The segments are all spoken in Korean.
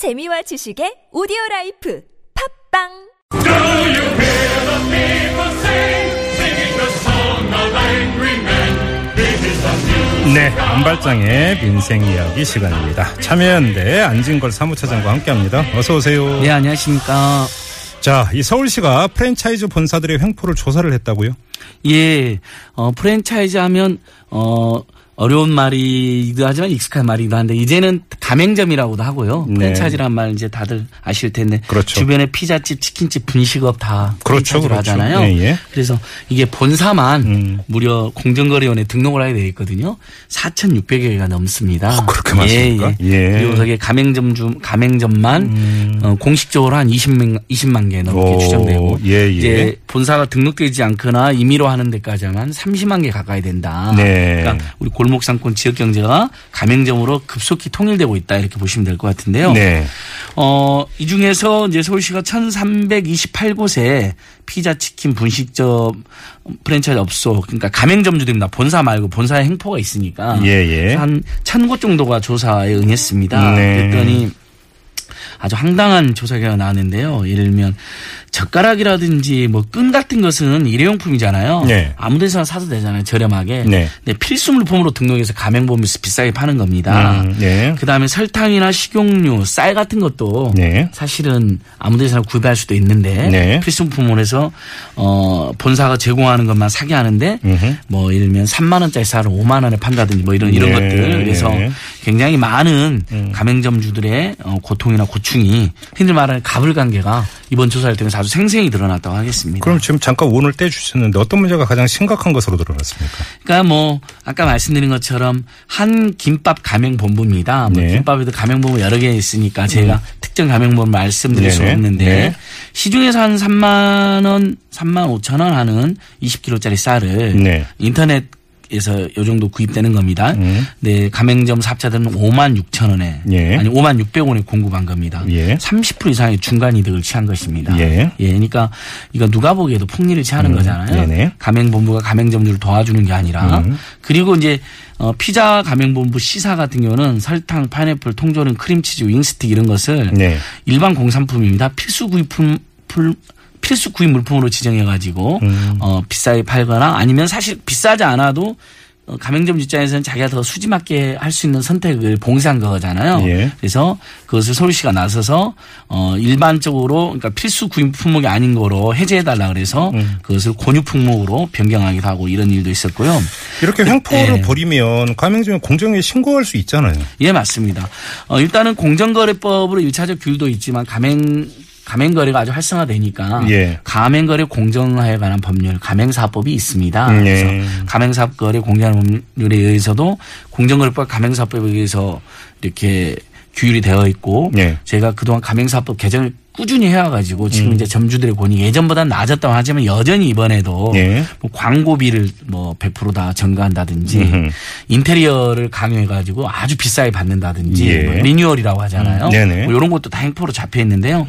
재미와 지식의 오디오라이프 팝빵 네, 안발장의 민생이야기 시간입니다. 참여연대 안진걸 사무처장과 함께합니다. 어서 오세요. 네, 안녕하십니까. 자, 이 서울시가 프랜차이즈 본사들의 횡포를 조사를 했다고요? 예, 프랜차이즈 하면 어려운 말이기도 하지만 익숙한 말이기도 한데 이제는 가맹점이라고도 하고요. 네. 프랜차이즈란 말 이제 다들 아실 텐데 그렇죠. 주변에 피자집, 치킨집, 분식업 다 그렇죠, 프랜차이즈로 그렇죠. 하잖아요. 예, 예. 그래서 이게 본사만 무려 공정거래위원회에 등록을 하게 되어 있거든요. 4,600여 개가 넘습니다. 그렇게 많습니까? 예, 예. 예. 그리고 저게 가맹점만 공식적으로 한 20만 개 넘게 추정되고 예, 예. 이제 본사가 등록되지 않거나 임의로 하는 데까지 하면 30만 개 가까이 된다. 네. 그러니까 우리 골목상권 지역경제가 가맹점으로 급속히 통일되고 있다 이렇게 보시면 될 것 같은데요. 네. 이 중에서 이제 서울시가 1,328곳에 피자, 치킨, 분식점, 프랜차이즈 업소 그러니까 가맹점주들입니다. 본사 말고 본사의 횡포가 있으니까 예, 예. 한 1,000곳 정도가 조사에 응했습니다. 네. 그랬더니 아주 황당한 조사 결과가 나왔는데요. 예를 들면 젓가락이라든지 뭐 끈 같은 것은 일회용품이잖아요. 네. 아무 데서나 사도 되잖아요. 저렴하게. 네. 근데 필수 물품으로 등록해서 가맹법인에서 비싸게 파는 겁니다. 네. 그다음에 설탕이나 식용유, 쌀 같은 것도 네. 사실은 아무 데서나 구입할 수도 있는데 네. 필수 물품으로 해서 본사가 제공하는 것만 사게 하는데 뭐 예를 들면 3만 원짜리 쌀을 5만 원에 판다든지 뭐 이런 네. 것들. 그래서 네. 굉장히 많은 가맹점주들의 고통이나 고충이 흔히 말하는 가불관계가 이번 조사할 때는 아주 생생히 드러났다고 하겠습니다. 그럼 지금 잠깐 오늘 떼주셨는데 어떤 문제가 가장 심각한 것으로 드러났습니까? 그러니까 뭐 아까 말씀드린 것처럼 한 김밥 가맹본부입니다. 네. 뭐 김밥에도 가맹본부 여러 개 있으니까 제가 특정 가맹본부 말씀드릴 수 없는데 네. 시중에서 한 3만 원, 3만 5천 원 하는 20kg짜리 쌀을 네. 인터넷 에서 요 정도 구입되는 겁니다. 네, 가맹점 사업자들은 5만 6천 원에 예. 아니 5만 600원에 공급한 겁니다. 예. 30% 이상의 중간 이득을 취한 것입니다. 예. 예, 그러니까 이거 누가 보기에도 폭리를 취하는 거잖아요. 네네. 가맹본부가 가맹점주를 도와주는 게 아니라 그리고 이제 피자 가맹본부 시사 같은 경우는 설탕, 파인애플, 통조림, 크림치즈, 윙스틱 이런 것을 네. 일반 공산품입니다. 필수 구입 물품으로 지정해가지고 비싸게 팔거나 아니면 사실 비싸지 않아도 가맹점 입장에서는 자기가 더 수지맞게 할 수 있는 선택을 봉쇄한 거잖아요. 예. 그래서 그것을 서울시가 나서서 일반적으로 그러니까 필수 구입 품목이 아닌 거로 해제해달라 그래서 그것을 권유 품목으로 변경하기도 하고 이런 일도 있었고요. 이렇게 횡포를 네. 벌이면 가맹점이 공정에 신고할 수 있잖아요. 예, 맞습니다. 일단은 공정거래법으로 1차적 규율도 있지만 가맹거래가 아주 활성화되니까 예. 가맹거래 공정화에 관한 법률 가맹사법이 있습니다. 예. 그래서 가맹사업거래 공정화 법률에 의해서도 공정거래법 가맹사법에 의해서 이렇게 규율이 되어 있고 예. 제가 그동안 가맹사법 개정을 꾸준히 해와가지고 지금 이제 점주들의 권익이 예전보다 낮았다고 하지만 여전히 이번에도 예. 뭐 광고비를 뭐 100% 다 전가한다든지 인테리어를 강요해가지고 아주 비싸게 받는다든지 예. 뭐 리뉴얼이라고 하잖아요. 뭐 이런 것도 다 횡포로 잡혀 있는데요.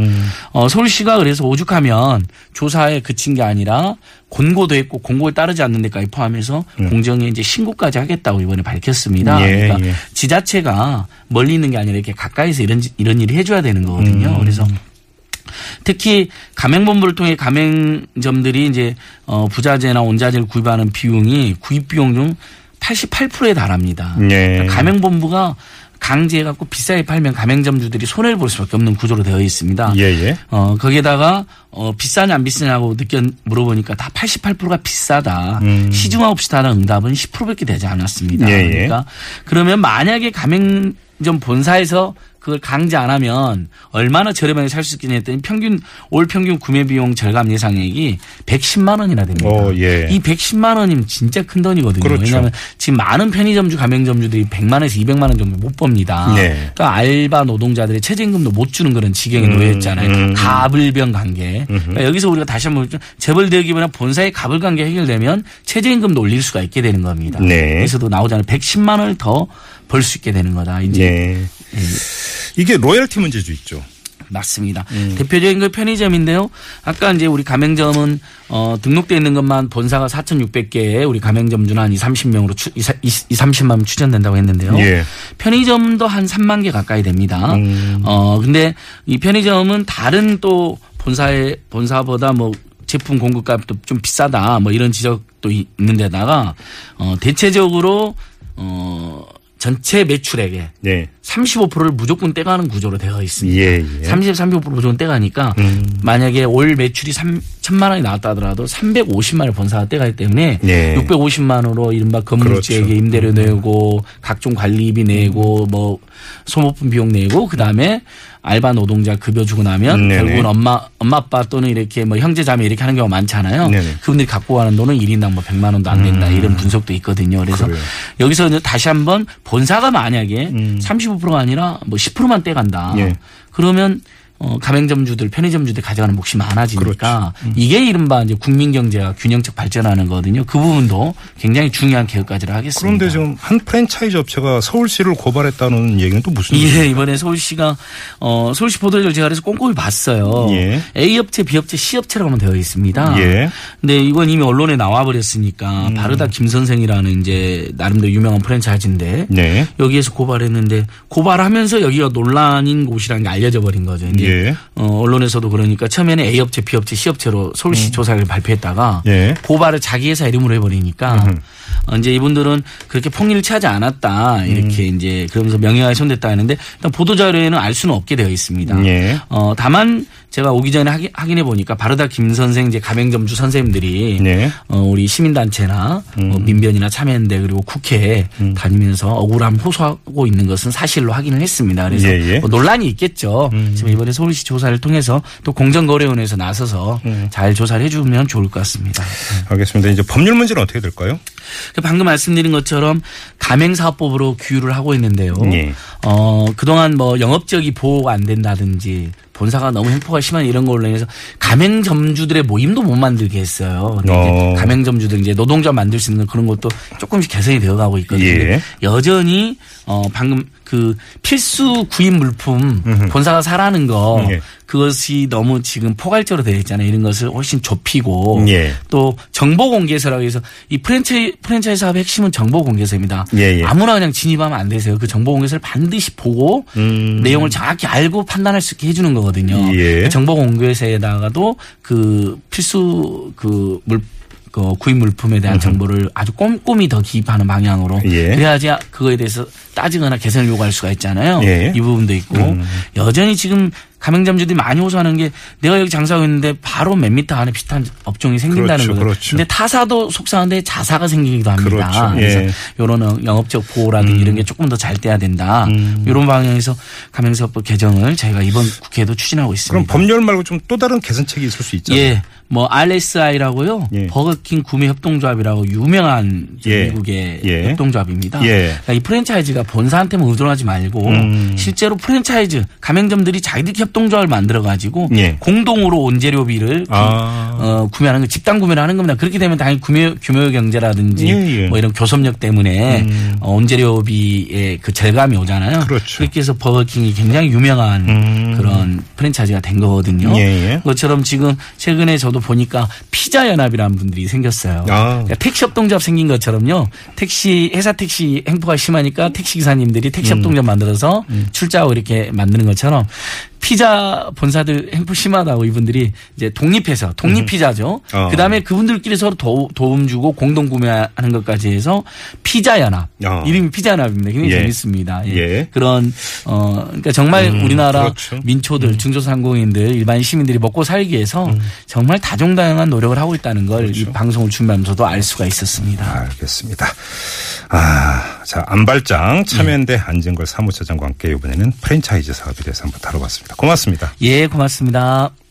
서울시가 그래서 오죽하면 조사에 그친 게 아니라 권고도 했고 공고를 따르지 않는 데까지 포함해서 공정에 이제 신고까지 하겠다고 이번에 밝혔습니다. 예. 그러니까 예. 지자체가 멀리 있는 게 아니라 이렇게 가까이서 이런 일을 해줘야 되는 거거든요. 그래서 특히 가맹본부를 통해 가맹점들이 이제 부자재나 원자재를 구입하는 비용이 구입 비용 중 88%에 달합니다. 네. 그러니까 가맹본부가 강제해갖고 비싸게 팔면 가맹점주들이 손해를 볼 수밖에 없는 구조로 되어 있습니다. 예예. 거기에다가 비싸냐 안 비싸냐고 물어보니까 다 88%가 비싸다. 시중화 없이 다른 응답은 10%밖에 되지 않았습니다. 예예. 그러니까 그러면 만약에 가맹점 본사에서 그걸 강제 안 하면 얼마나 저렴하게 살 수 있겠냐 했더니 올 평균 구매 비용 절감 예상액이 110만 원이나 됩니다. 오, 예. 이 110만 원이면 진짜 큰 돈이거든요. 그렇죠. 왜냐하면 지금 많은 편의점주 가맹점주들이 100만 원에서 200만 원 정도 못 법니다. 네. 그러니까 알바 노동자들의 최저임금도 못 주는 그런 지경에 놓여있잖아요. 가불변 관계. 그러니까 여기서 우리가 다시 한번 재벌대기보다 본사의 가불관계 해결되면 최저임금도 올릴 수가 있게 되는 겁니다. 네. 그래서도 나오잖아요. 110만 원을 더 벌 수 있게 되는 거다. 이제. 네. 이게 로열티 문제도 있죠. 났습니다. 대표적인 건 편의점인데요. 아까 이제 우리 가맹점은 등록되어 있는 것만 본사가 4,600개에 우리 가맹점주는 한 2, 30만 명 추천된다고 했는데요. 예. 편의점도 한 3만 개 가까이 됩니다. 근데 이 편의점은 다른 또 본사보다 뭐 제품 공급값도 좀 비싸다 뭐 이런 지적도 있는데다가 대체적으로 전체 매출액에 예. 35%를 무조건 떼가는 구조로 되어 있습니다. 예, 예. 35% 무조건 떼가니까 만약에 올 매출이 1,000만 원이 나왔다 하더라도 350만 원을 본사가 떼가기 때문에 예. 650만 원으로 이른바 건물주에게 그렇죠. 임대료 내고 각종 관리비 내고 뭐 소모품 비용 내고 그다음에 알바 노동자 급여 주고 나면 네네. 결국은 엄마 아빠 또는 이렇게 뭐 형제 자매 이렇게 하는 경우가 많잖아요. 네네. 그분들이 갖고 가는 돈은 1인당 뭐 100만 원도 안 된다 이런 분석도 있거든요. 그래서 그래요. 여기서 다시 한번 본사가 만약에 35%가 아니라 뭐 10%만 떼간다. 예. 그러면 가맹점주들, 편의점주들 가져가는 몫이 많아지니까 이게 이른바 이제 국민 경제가 균형적 발전하는 거거든요. 그 부분도 굉장히 중요한 개혁까지를 하겠습니다. 그런데 지금 한 프랜차이즈 업체가 서울시를 고발했다는 얘기는 또 무슨 얘기입니까? 예, 이번에 서울시가 서울시 보도자료를 제가 그래서 꼼꼼히 봤어요. 예. A 업체, B 업체, C 업체라고만 되어 있습니다. 예. 근데 이건 이미 언론에 나와 버렸으니까 바르다 김 선생이라는 이제 나름대로 유명한 프랜차이즈인데 네. 여기에서 고발했는데 고발하면서 여기가 논란인 곳이라는 게 알려져 버린 거죠. 이제. 예. 언론에서도 그러니까 처음에는 A 업체, B 업체, C 업체로 서울시 조사를 발표했다가 예. 고발을 자기 회사 이름으로 해버리니까 이제 이분들은 그렇게 폭리를 취하지 않았다 이렇게 이제 그러면서 명예가 손댔다 하는데 일단 보도자료에는 알 수는 없게 되어 있습니다. 예. 다만 제가 오기 전에 확인해 보니까 바르다 김 선생 이제 가맹점주 선생님들이 예. 우리 시민단체나 민변이나 참여연대 그리고 국회에 다니면서 억울함 호소하고 있는 것은 사실로 확인을 했습니다. 그래서 예. 뭐 논란이 있겠죠. 지금 이번에 서울시 조사를 통해서 또 공정거래위원회에서 나서서 잘 조사를 해주면 좋을 것 같습니다. 알겠습니다. 이제 법률 문제는 어떻게 될까요? 방금 말씀드린 것처럼 가맹사법으로 규율을 하고 있는데요. 네. 그동안 뭐 영업지역이 보호가 안 된다든지 본사가 너무 횡포가 심한 이런 걸로 인해서 가맹점주들의 모임도 못 만들게 했어요. 가맹점주들 이제 노동자 만들 수 있는 그런 것도 조금씩 개선이 되어가고 있거든요. 예. 여전히 방금 그 필수 구입 물품 본사가 사라는 거 예. 그것이 너무 지금 포괄적으로 되어 있잖아요. 이런 것을 훨씬 좁히고 예. 또 정보 공개서라고 해서 이 프랜차이즈 사업의 핵심은 정보 공개서입니다. 예예. 아무나 그냥 진입하면 안 되세요. 그 정보 공개서를 반드시 보고 내용을 정확히 알고 판단할 수 있게 해주는 거거든요. 예. 정보 공개서에다가도 그 필수 그 구입 물품에 대한 정보를 아주 꼼꼼히 더 기입하는 방향으로 예. 그래야지 그거에 대해서 따지거나 개선을 요구할 수가 있잖아요. 예. 이 부분도 있고 여전히 지금 가맹점주들이 많이 호소하는 게 내가 여기 장사하고 있는데 바로 몇 미터 안에 비슷한 업종이 생긴다는 거예요. 그런데 그렇죠. 타사도 속상한데 자사가 생기기도 합니다. 그렇죠. 예. 그래서 이런 영업적 보호라든지 이런 게 조금 더 잘 돼야 된다. 이런 방향에서 가맹사법 개정을 저희가 이번 국회에도 추진하고 있습니다. 그럼 법률 말고 좀 또 다른 개선책이 있을 수 있잖아요. 예. 뭐 RSI라고요. 예. 버거킹 구매 협동조합이라고 유명한 예. 미국의 예. 협동조합입니다. 예. 그러니까 이 프랜차이즈가 본사한테만 의존하지 말고 실제로 프랜차이즈 가맹점들이 자기들끼리 협동조합을 만들어 가지고 예. 공동으로 원재료비를 구매하는 거 집단 구매를 하는 겁니다. 그렇게 되면 당연히 규모 경제라든지 예, 예. 뭐 이런 교섭력 때문에 원재료비의 그 절감이 오잖아요. 그렇죠. 그렇게 해서 버거킹이 굉장히 유명한 그런 프랜차이즈가 된 거거든요. 예, 예. 그것처럼 지금 최근에 저도 보니까 피자 연합이라는 분들이 생겼어요. 그러니까 택시 협동조합 생긴 것처럼요. 회사 택시 횡포가 심하니까 택시 기사님들이 택시 협동조합 만들어서 출자하고 이렇게 만드는 것처럼 피자 본사들 횡포 심하다고 이분들이 이제 독립해서 독립피자죠. 그다음에 그분들끼리 서로 도움 주고 공동 구매하는 것까지 해서 피자 연합. 이름이 피자 연합입니다. 굉장히 예. 재밌습니다. 예. 예. 그런 그러니까 정말 우리나라 그렇죠. 민초들, 중소상공인들, 일반 시민들이 먹고 살기 위해서 정말 다종다양한 노력을 하고 있다는 걸 그렇죠. 이 방송을 준비하면서도 알 수가 있었습니다. 알겠습니다. 자, 안발장 참여연대 안진걸 사무처장과 함께 이번에는 프랜차이즈 사업에 대해서 한번 다뤄봤습니다. 고맙습니다. 예, 고맙습니다.